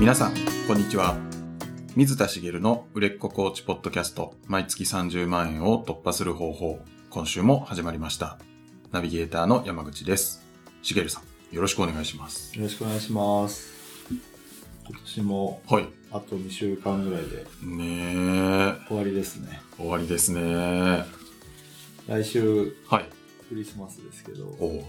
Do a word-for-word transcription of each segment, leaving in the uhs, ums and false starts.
皆さんこんにちは。水田茂の売れっ子コーチポッドキャスト、毎月さんじゅうまんえんを突破する方法、今週も始まりました。ナビゲーターの山口です。茂さん、よろしくお願いします。よろしくお願いします。今年もあとにしゅうかんぐらいで、ね、終わりですね。終わりですね。来週、はい、クリスマスですけど、お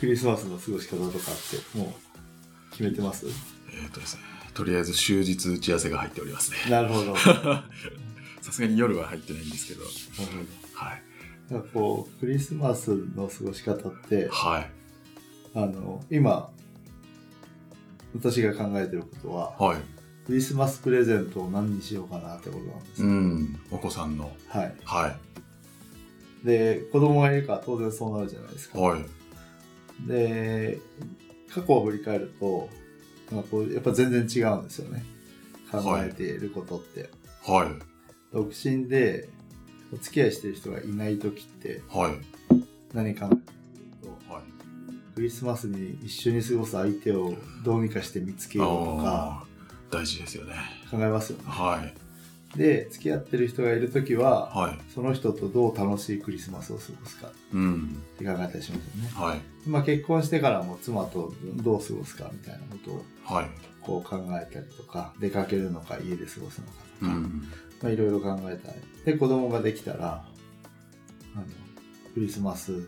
クリスマスの過ごし方とかってもう決めてます？えーとですね、とりあえず終日打ち合わせが入っておりますね。なるほど。さすがに夜は入ってないんですけど。はい。なんかこうクリスマスの過ごし方って、はい、あの今私が考えてることは、はい、クリスマスプレゼントを何にしようかなってことなんですけど、うん、お子さんの、はい、はい、で子供がいるから当然そうなるじゃないですか、はい、で過去を振り返るとなんかこうやっぱ全然違うんですよね、考えていることって、はい、独身でお付き合いしてる人がいない時って、はい、何考えてると、はい、クリスマスに一緒に過ごす相手をどうにかして見つけようとか大事ですよね。考えますよね。はい。で、付き合ってる人がいるときは、はい、その人とどう楽しいクリスマスを過ごすかって考えたりしますよね。うん、はい。まあ、結婚してからも妻とどう過ごすかみたいなことをこう考えたりとか、出かけるのか家で過ごすのかとか、うん、まあ、いろいろ考えたり。で、子供ができたら、あのクリスマス、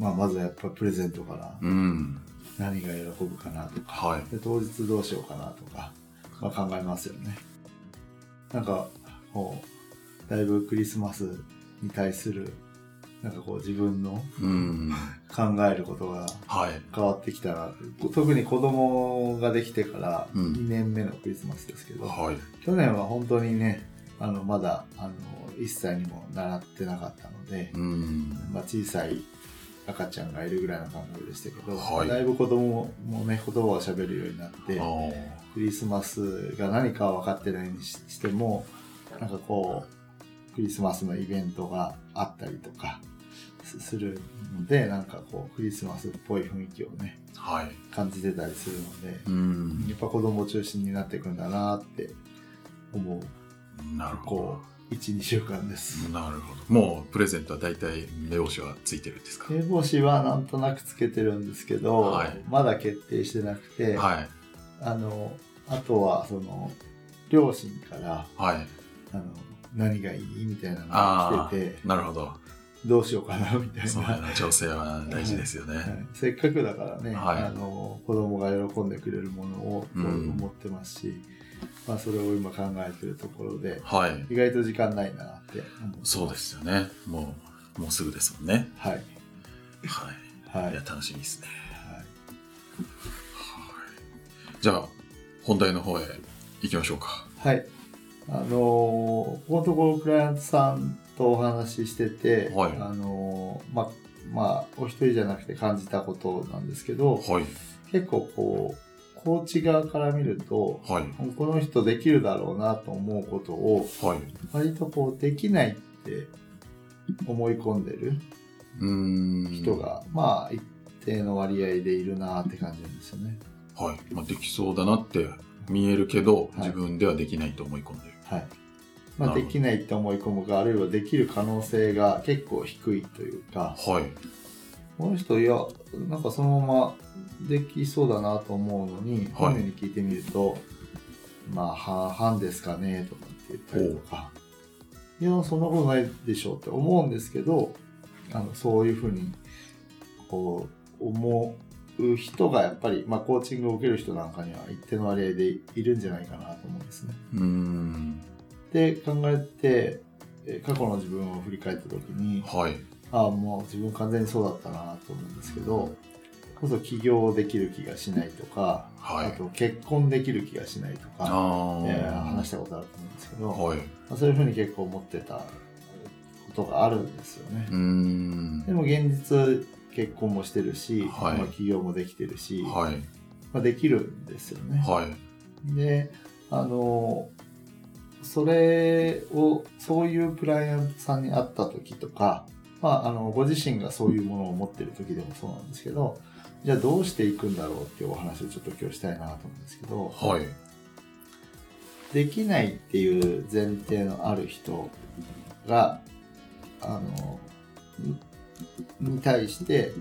まあ、まずはやっぱりプレゼントから何が喜ぶかなとか、うん、で当日どうしようかなとか、まあ、考えますよね。なんかこうだいぶクリスマスに対するなんかこう自分の、うん、考えることが変わってきたな、はい、特に子供ができてからにねんめのクリスマスですけど、うん、はい、去年は本当にね、あのまだあのいっさいにも習ってなかったので、うん、まあ、小さい赤ちゃんがいるぐらいの感覚でしたけど、はい、だいぶ子供もね、言葉を喋るようになって、クリスマスが何か分かってないにしても、なんかこうクリスマスのイベントがあったりとかするので、なんかこうクリスマスっぽい雰囲気をね、はい、感じてたりするので、うん、やっぱ子供中心になっていくんだなって思う。なるほど。いち、にしゅうかんです。なるほど。もうプレゼントはだいたい目星はついてるんですか？目星はなんとなくつけてるんですけど、はい、まだ決定してなくて、はい、あのあとはその両親から、はい、あの何がいいみたいなのが来てて、なるほど、どうしようかなみたいな、そういう調整は大事ですよね、はいはい、せっかくだからね、はい、あの子供が喜んでくれるものをと思ってますし、うん、まあ、それを今考えているところで、はい、意外と時間ないなって思って。そうですよね。もう、もうすぐですもんね。はいはい、はい、いや楽しみですね、はいはい。じゃあ本題の方へ行きましょうか。はい。あのこのところクライアントさんとお話ししてて、はい、あのまあまあお一人じゃなくて感じたことなんですけど、はい、結構こう。コーチ側から見ると、はい、この人できるだろうなと思うことを、はい、割とこうできないって思い込んでる人が、まあ一定の割合でいるなって感じなんですよね。はい、まあ、できそうだなって見えるけど、はい、自分ではできないと思い込んでる。はい。まあ、できないって思い込むか、あるいはできる可能性が結構低いというか。はい。この人、いや、なんかそのままできそうだなと思うのに、本人に聞いてみると、はい、まあ半々ですかねとかって言ったりとか、いやそんなことないでしょうって思うんですけど、あのそういうふうにこう思う人がやっぱり、まあ、コーチングを受ける人なんかには一定の割合でいるんじゃないかなと思うんですね。うーん。で考えて過去の自分を振り返った時に、はい、ああもう自分完全にそうだったなと思うんですけど、こそ起業できる気がしないとか、はい、あと結婚できる気がしないとか、えー、話したことあると思うんですけど、はい、まあ、そういうふうに結構思ってたことがあるんですよね。うーん。でも現実結婚もしてるし、はい、まあ、起業もできてるし、はい、まあ、できるんですよね、はい、で、あのそれをそういうクライアントさんに会った時とか、まあ、あのご自身がそういうものを持っている時でもそうなんですけど、じゃあどうしていくんだろうっていうお話をちょっと今日したいなと思うんですけど、はい、できないっていう前提のある人があのに対して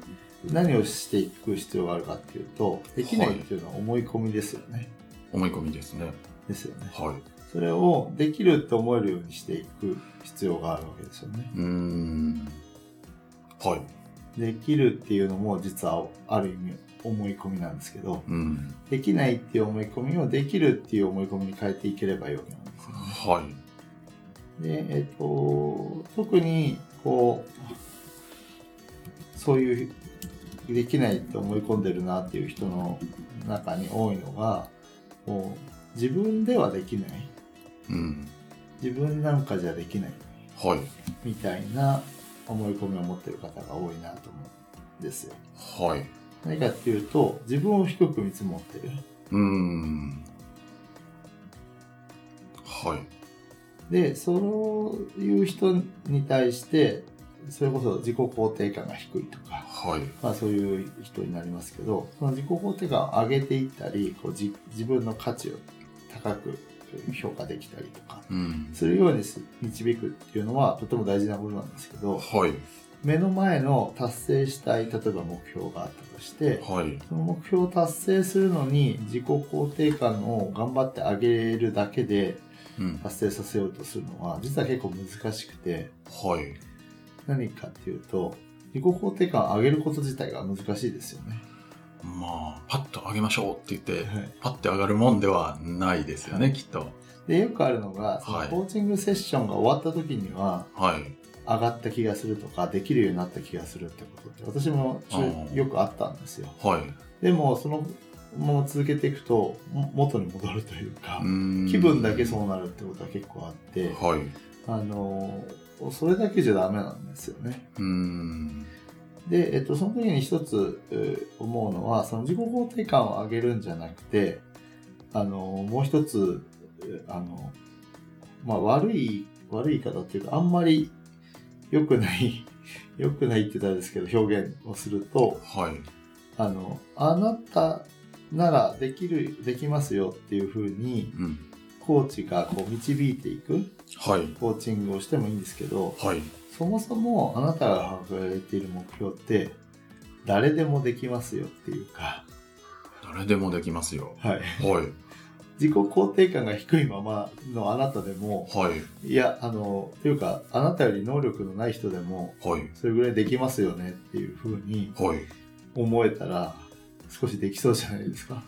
何をしていく必要があるかっていうと、できないっていうのは思い込みですよね、はい、思い込みですねですよね、はい、それをできると思えるようにしていく必要があるわけですよね。うーん、はい、できるっていうのも実はある意味思い込みなんですけど、うん、できないっていう思い込みをできるっていう思い込みに変えていければいいわけなんですよ、ね、はい。で、えっと、特にこうそういうできないって思い込んでるなっていう人の中に多いのが、こう自分ではできない、うん、自分なんかじゃできない、はい、みたいな思い込みを持っている方が多いなと思うんですよ。はい。何かっていうと、自分を低く見積もってる。うーん。はい。で、そういう人に対して、それこそ自己肯定感が低いとか、はい。まあそういう人になりますけど、その自己肯定感を上げていったり、こう 自, 自分の価値を高く評価できたりとかするように導くっていうのはとても大事なことなんですけど、はい、目の前の達成したい例えば目標があったとして、はい、その目標を達成するのに自己肯定感を頑張って上げるだけで達成させようとするのは実は結構難しくて、はい、何かっていうと自己肯定感を上げること自体が難しいですよね。まあ、パッと上げましょうって言って、はい、パッと上がるもんではないですよね、きっと。でよくあるのが、はい、コーチングセッションが終わった時には、はい、上がった気がするとかできるようになった気がするってことって私もよくあったんですよ、はい、でもそのまま続けていくと元に戻るというか、うーん、気分だけそうなるってことは結構あって、はい、あのそれだけじゃダメなんですよね。うーん、で、えっと、その時に一つ思うのは、その自己肯定感を上げるんじゃなくて、あの、もう一つ、あの、まあ、悪い、悪い言い方っていうか、あんまり良くない、良くないって言ったんですけど、表現をすると、はい。あの、あなたならできる、できますよっていうふうに、うん、コーチがこう導いていく、はい。コーチングをしてもいいんですけど、はい。そもそもあなたが掲げている目標って誰でもできますよっていうか、誰でもできますよ、はい、はい、自己肯定感が低いままのあなたでも、はい、いやあのというかあなたより能力のない人でも、はい、それぐらいできますよねっていう風に思えたら少しできそうじゃないですか。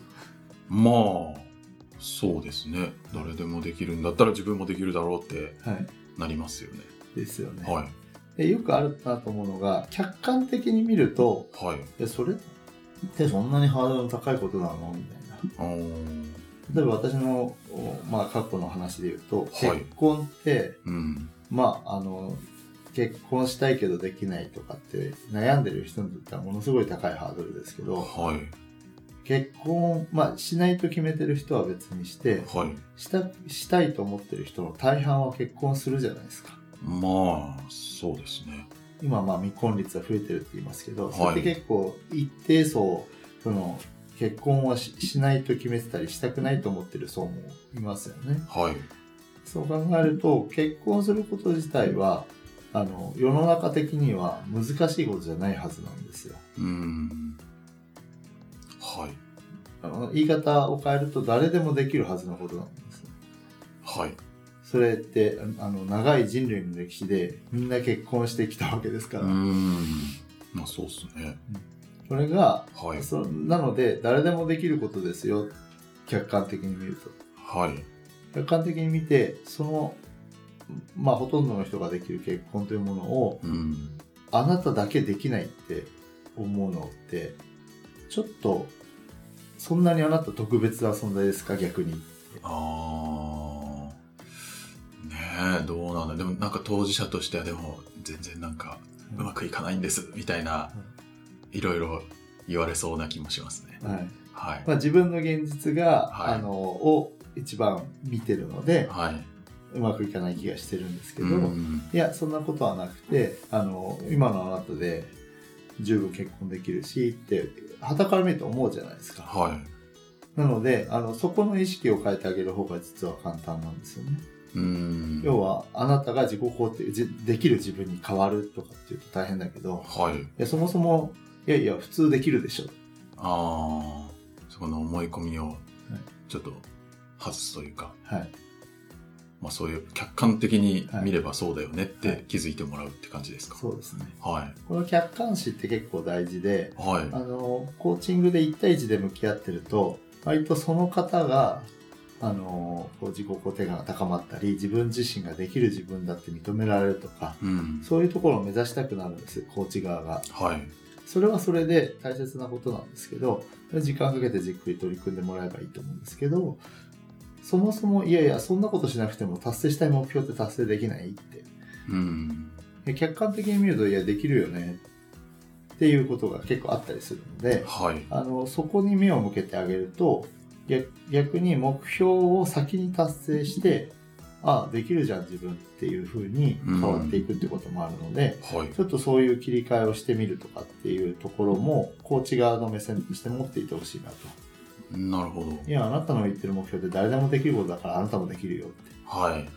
まあそうですね、誰でもできるんだったら自分もできるだろうってなりますよね、はい、ですよね、はい、でよくあるなと思うのが客観的に見ると、はい、それってそんなにハードルの高いことなのみたいな。例えば私の、まあ、過去の話で言うと、はい、結婚って、うん、まああの結婚したいけどできないとかって悩んでる人にとってはものすごい高いハードルですけど、はい、結婚、まあ、しないと決めてる人は別にして、はい、した、したいと思ってる人の大半は結婚するじゃないですか。まあそうですね、今まあ未婚率は増えてるって言いますけど、はい、それって結構一定層その結婚は し, しないと決めてたりしたくないと思ってる層もいますよね、はい、そう考えると結婚すること自体はあの世の中的には難しいことじゃないはずなんですよ。うーん、はい、あの言い方を変えると誰でもできるはずのことなんですよ。はい、それってあの長い人類の歴史でみんな結婚してきたわけですから。うーん、まあそうですね。これが、はい、そなので誰でもできることですよ、客観的に見ると、はい、客観的に見てその、まあ、ほとんどの人ができる結婚というものを、うん、あなただけできないって思うのってちょっとそんなにあなた特別な存在ですか逆に。ああね、どうなんだ。でもなんか当事者としてはでも全然なんかうまくいかないんですみたいな、いろいろ言われそうな気もしますね、はいはい、まあ、自分の現実が、はい、あのを一番見てるので、はい、うまくいかない気がしてるんですけど、うん、いやそんなことはなくてあの今のあなたで十分結婚できるしって傍から見ると思うじゃないですか、はい、なのであのそこの意識を変えてあげる方が実は簡単なんですよね。うーん、要はあなたが自己肯定できる自分に変わるとかっていうと大変だけど、はい、いやそもそもいやいや普通できるでしょ。ああ、そこの思い込みをちょっと外すというか、はい、まあ、そういう客観的に見ればそうだよねって気づいてもらうって感じですか。はい、そうですね、はい、この客観視って結構大事で、はい、あのコーチングでいち対いちで向き合ってると割とその方があのこう自己肯定感が高まったり自分自身ができる自分だって認められるとか、うん、そういうところを目指したくなるんですコーチ側が、はい、それはそれで大切なことなんですけど時間かけてじっくり取り組んでもらえばいいと思うんですけど、そもそもいやいやそんなことしなくても達成したい目標って達成できないって、うん、客観的に見るといやできるよねっていうことが結構あったりするので、はい、あのそこに目を向けてあげると逆に目標を先に達成してああできるじゃん自分っていう風に変わっていくってこともあるので、うん、はい、ちょっとそういう切り替えをしてみるとかっていうところもコーチ側の目線として持っていてほしいなと。なるほど。いやあなたの言ってる目標って誰でもできることだからあなたもできるよって、はい、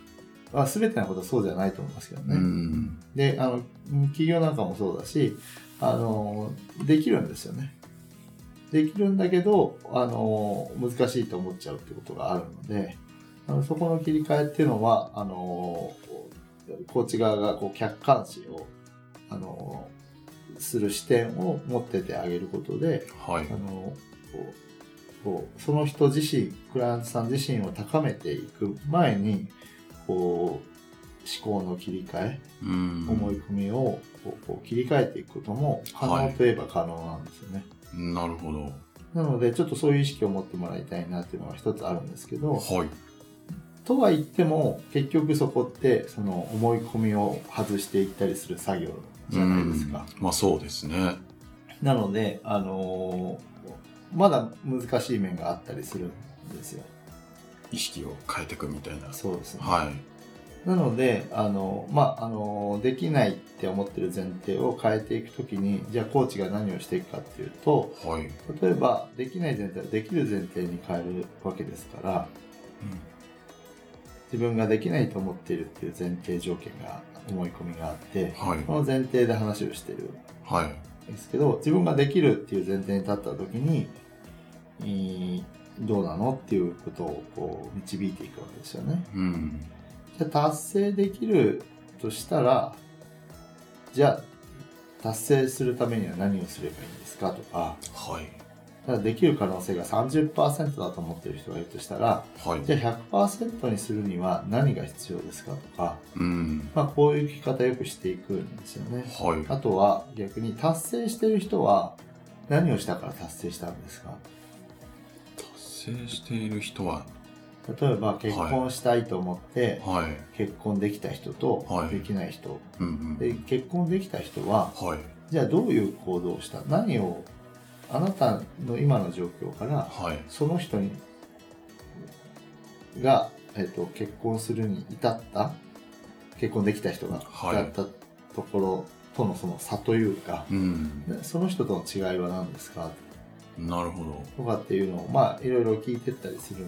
まあ、全てのことはそうじゃないと思いますけどね、うん、であの企業なんかもそうだしあのできるんですよね。できるんだけどあの難しいと思っちゃうってことがあるのであのそこの切り替えっていうのはあのコーチ側がこう客観視をあのする視点を持っててあげることで、はい、あのこうこうその人自身クライアントさん自身を高めていく前にこう思考の切り替え、うん、思い込みをこうこう切り替えていくことも可能といえば可能なんですよね、はい、なるほど。なのでちょっとそういう意識を持ってもらいたいなっていうのが一つあるんですけど、はい、とは言っても結局そこってその思い込みを外していったりする作業じゃないですか、うん、まあそうですね。なのであのーまだ難しい面があったりするんですよ。意識を変えていくみたいな。そうですね、はい、なのであの、まあ、あのできないって思ってる前提を変えていくときにじゃあコーチが何をしていくかっていうと、はい、例えばできない前提はできる前提に変えるわけですから、うん、自分ができないと思っているっていう前提条件が思い込みがあって、はい、その前提で話をしてる、はいですけど自分ができるっていう前提に立った時に、えー、どうなのっていうことをこう導いていくわけですよね、うん、じゃあ達成できるとしたらじゃあ達成するためには何をすればいいんですかとか、はい、ただできる可能性が さんじゅっパーセント だと思っている人がいるとしたら、はい、じゃあ ひゃくパーセント にするには何が必要ですかとか、うんまあ、こういう聞き方よくしていくんですよね、はい、あとは逆に達成している人は何をしたから達成したんですか。達成している人は例えば結婚したいと思って、はい、結婚できた人とできない人、はいうんうん、で結婚できた人は、はい、じゃあどういう行動をした何をあなたの今の状況から、はい、その人にが、えっと、結婚するに至った結婚できた人が至ったところとのその差というか、はいうん、その人との違いは何ですかなるほどとかっていうのをまあいろいろ聞いてったりする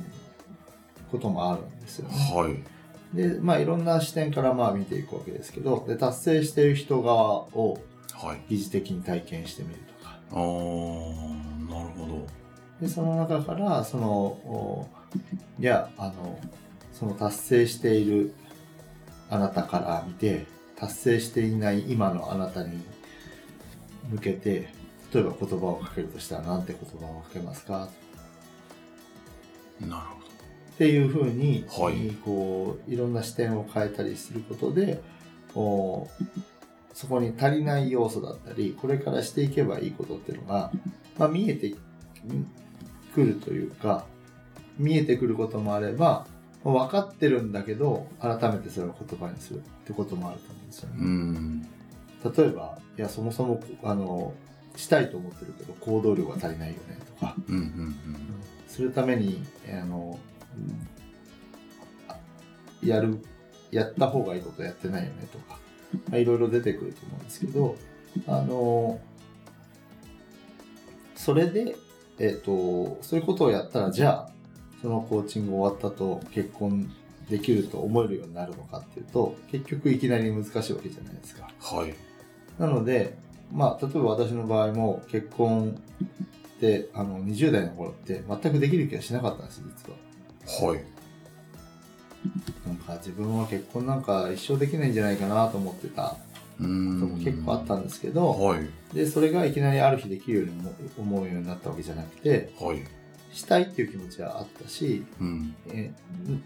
こともあるんですよね、はいでまあ、いろんな視点からまあ見ていくわけですけどで達成している人側を疑似的に体験してみるとあなるほどでその中からそのいやあのその達成しているあなたから見て達成していない今のあなたに向けて例えば言葉をかけるとしたら何て言葉をかけますかなるほどっていうふうに、はい、こういろんな視点を変えたりすることでおそこに足りない要素だったりこれからしていけばいいことっていうのが、まあ、見えてくるというか見えてくることもあれば分かってるんだけど改めてそれを言葉にするってこともあると思うんですよね。うん例えばいやそもそもあのしたいと思ってるけど行動量が足りないよねとか、うんうんうん、するためにあのやるやった方がいいことやってないよねとかいろいろ出てくると思うんですけどあのそれで、えっと、そういうことをやったら、じゃあ、そのコーチング終わったと結婚できると思えるようになるのかっていうと、結局いきなり難しいわけじゃないですか。はい。なので、まあ、例えば私の場合も結婚って、あの、にじゅう代の頃って全くできる気はしなかったんです、実は。はい。なんか自分は結婚なんか一生できないんじゃないかなと思ってたことも結構あったんですけど、はい、でそれがいきなりある日できるように思うようになったわけじゃなくて、はい、したいっていう気持ちはあったし、うん、え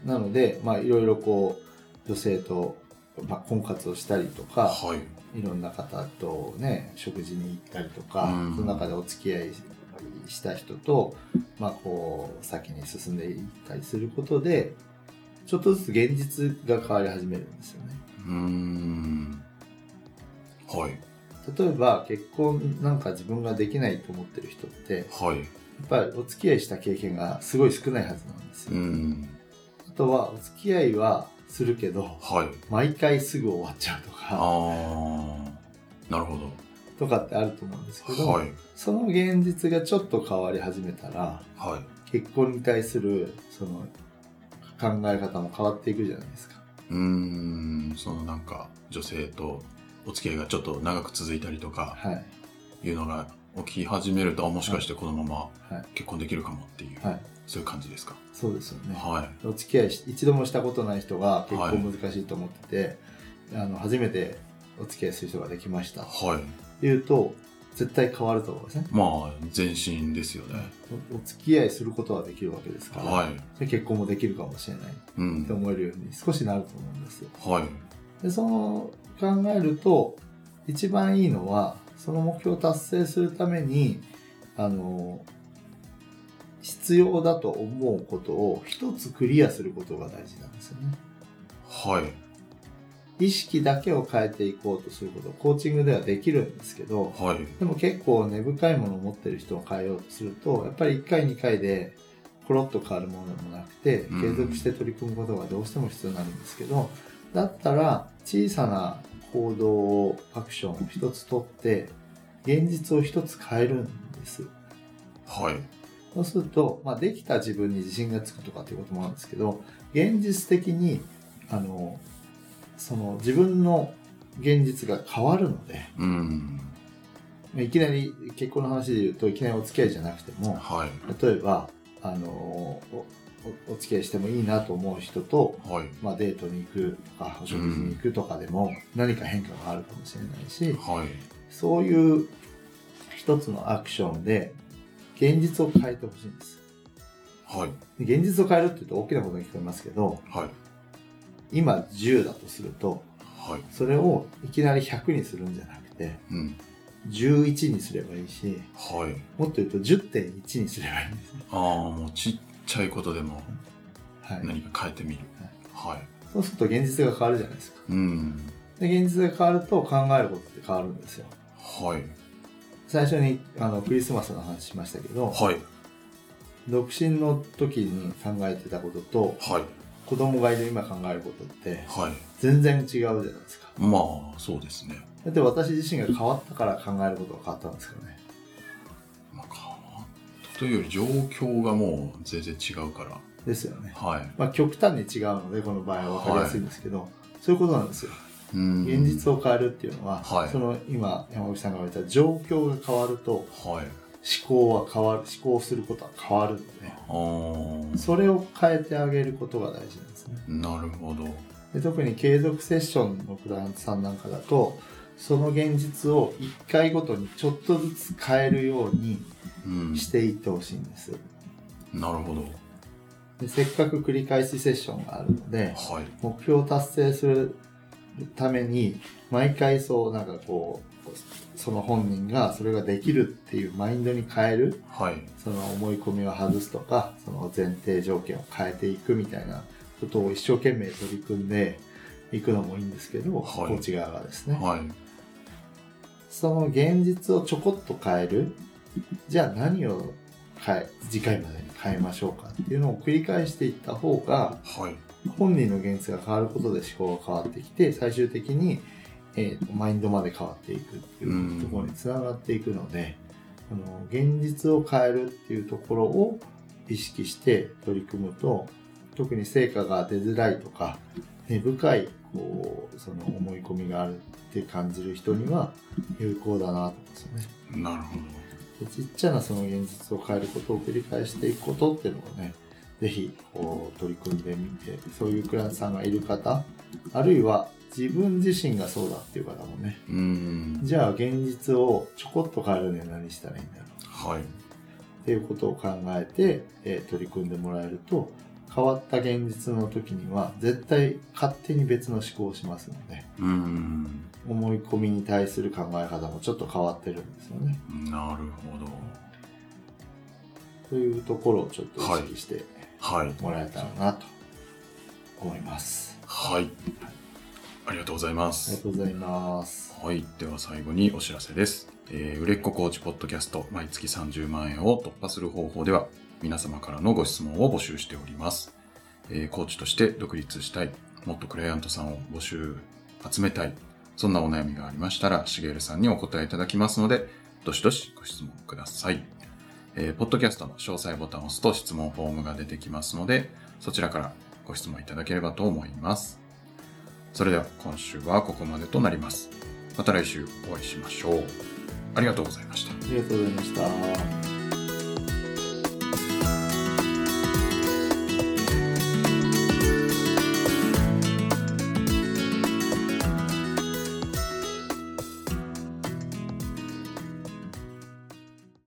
なのでまあいろいろこう女性と、まあ、婚活をしたりとか、はい、いろんな方とね食事に行ったりとか、うん、その中でお付き合いした人と、まあ、こう先に進んでいったりすることでちょっとずつ現実が変わり始めるんですよね。うーん、はい、例えば結婚なんか自分ができないと思ってる人って、はい、やっぱりお付き合いした経験がすごい少ないはずなんですよ。うん、あとはお付き合いはするけど、はい、毎回すぐ終わっちゃうとか、あー、なるほどとかってあると思うんですけど、はい、その現実がちょっと変わり始めたら、はい、結婚に対するその考え方も変わっていくじゃないですか。うーん、そのなんか女性とお付き合いがちょっと長く続いたりとかいうのが起き始めると、はい、もしかしてこのまま結婚できるかもっていう、はい、そういう感じですか。そうですよね、はい、お付き合い一度もしたことない人が結構難しいと思ってて、はい、あの初めてお付き合いする人ができました、はい、いうと絶対変わると思うんですね。まあ前進ですよね。お付き合いすることはできるわけですから、はい、結婚もできるかもしれない、うん、って思えるように少しなると思うんですよ、はい、でその考えると一番いいのはその目標を達成するためにあの必要だと思うことを一つクリアすることが大事なんですよね。はい、意識だけを変えていこうとすること、コーチングではできるんですけど、はい、でも結構根深いものを持ってる人を変えようとすると、やっぱりいっかいにかいでコロッと変わるものでもなくて、継続して取り組むことがどうしても必要になるんですけど、うん、だったら小さな行動を、アクションを一つ取って、現実を一つ変えるんです。はい。そうすると、まあ、できた自分に自信がつくとかっていうこともあるんですけど、現実的に、あの、その自分の現実が変わるので、うん、いきなり結婚の話で言うといきなりお付き合いじゃなくても、はい、例えばあの お, お付き合いしてもいいなと思う人と、はい、まあ、デートに行くとかお食事に行くとかでも何か変化があるかもしれないし、はい、そういう一つのアクションで現実を変えてほしいんです、はい、で現実を変えるって言うと大きなことに聞こえますけど、はい、今じゅうだとすると、はい、それをいきなりひゃくにするんじゃなくて、うん、じゅういちにすればいいし、はい、もっと言うと じゅってんいち にすればいいんですね。ああ、もうちっちゃいことでも何か変えてみる、はいはいはい、そうすると現実が変わるじゃないですか、うん、で現実が変わると考えることって変わるんですよ、はい、最初にあのクリスマスの話しましたけど、はい、独身の時に考えてたことと、はい、子供がいる今考えることって全然違うじゃないですか、はい、まあそうですね。だって私自身が変わったから考えることが変わったんですからね、まあ、変わったというより状況がもう全然違うからですよね、はい、まあ、極端に違うのでこの場合は分かりやすいんですけど、はい、そういうことなんですよ。うん、現実を変えるっていうのは、はい、その今山口さんが言った状況が変わると、はい、思考は変わる、思考することは変わるので、あ、それを変えてあげることが大事なんですね。なるほど。で特に継続セッションのクライアントさんなんかだとその現実をいっかいごとにちょっとずつ変えるようにしていってほしいんです、うん、なるほど。でせっかく繰り返しセッションがあるので、はい、目標を達成するために毎回そうなんかこうその本人がそれができるっていうマインドに変える、はい、その思い込みを外すとかその前提条件を変えていくみたいなことを一生懸命取り組んでいくのもいいんですけど、はい、コーチ側がですね、はい、その現実をちょこっと変える、じゃあ何を変え次回までに変えましょうかっていうのを繰り返していった方が、はい、本人の現実が変わることで思考が変わってきて最終的にえー、マインドまで変わっていくっていうところにつながっていくので、あの現実を変えるっていうところを意識して取り組むと、特に成果が出づらいとか根深いこうその思い込みがあるって感じる人には有効だなと思うんですよね。なるほど。ちっちゃなその現実を変えることを繰り返していくことっていうのをね、ぜひこう取り組んでみて、そういうクライアントさんがいる方、あるいは自分自身がそうだっていう方もね、うん、じゃあ現実をちょこっと変えるには何したらいいんだろう、はい、っていうことを考えて、えー、取り組んでもらえると、変わった現実の時には絶対勝手に別の思考をしますので、うん、思い込みに対する考え方もちょっと変わってるんですよね。なるほど。というところをちょっと意識してもらえたらなと思います。はい。はい、ありがとうございます。ありがとうございます。はい。では最後にお知らせです。えー、売れっ子コーチポッドキャスト、毎月さんじゅうまんえんを突破する方法では、皆様からのご質問を募集しております。えー、コーチとして独立したい、もっとクライアントさんを募集、集めたい、そんなお悩みがありましたら、しげるさんにお答えいただきますので、どしどしご質問ください。えー、ポッドキャストの詳細ボタンを押すと質問フォームが出てきますので、そちらからご質問いただければと思います。それでは今週はここまでとなります。また来週お会いしましょう。ありがとうございました。ありがとうございました。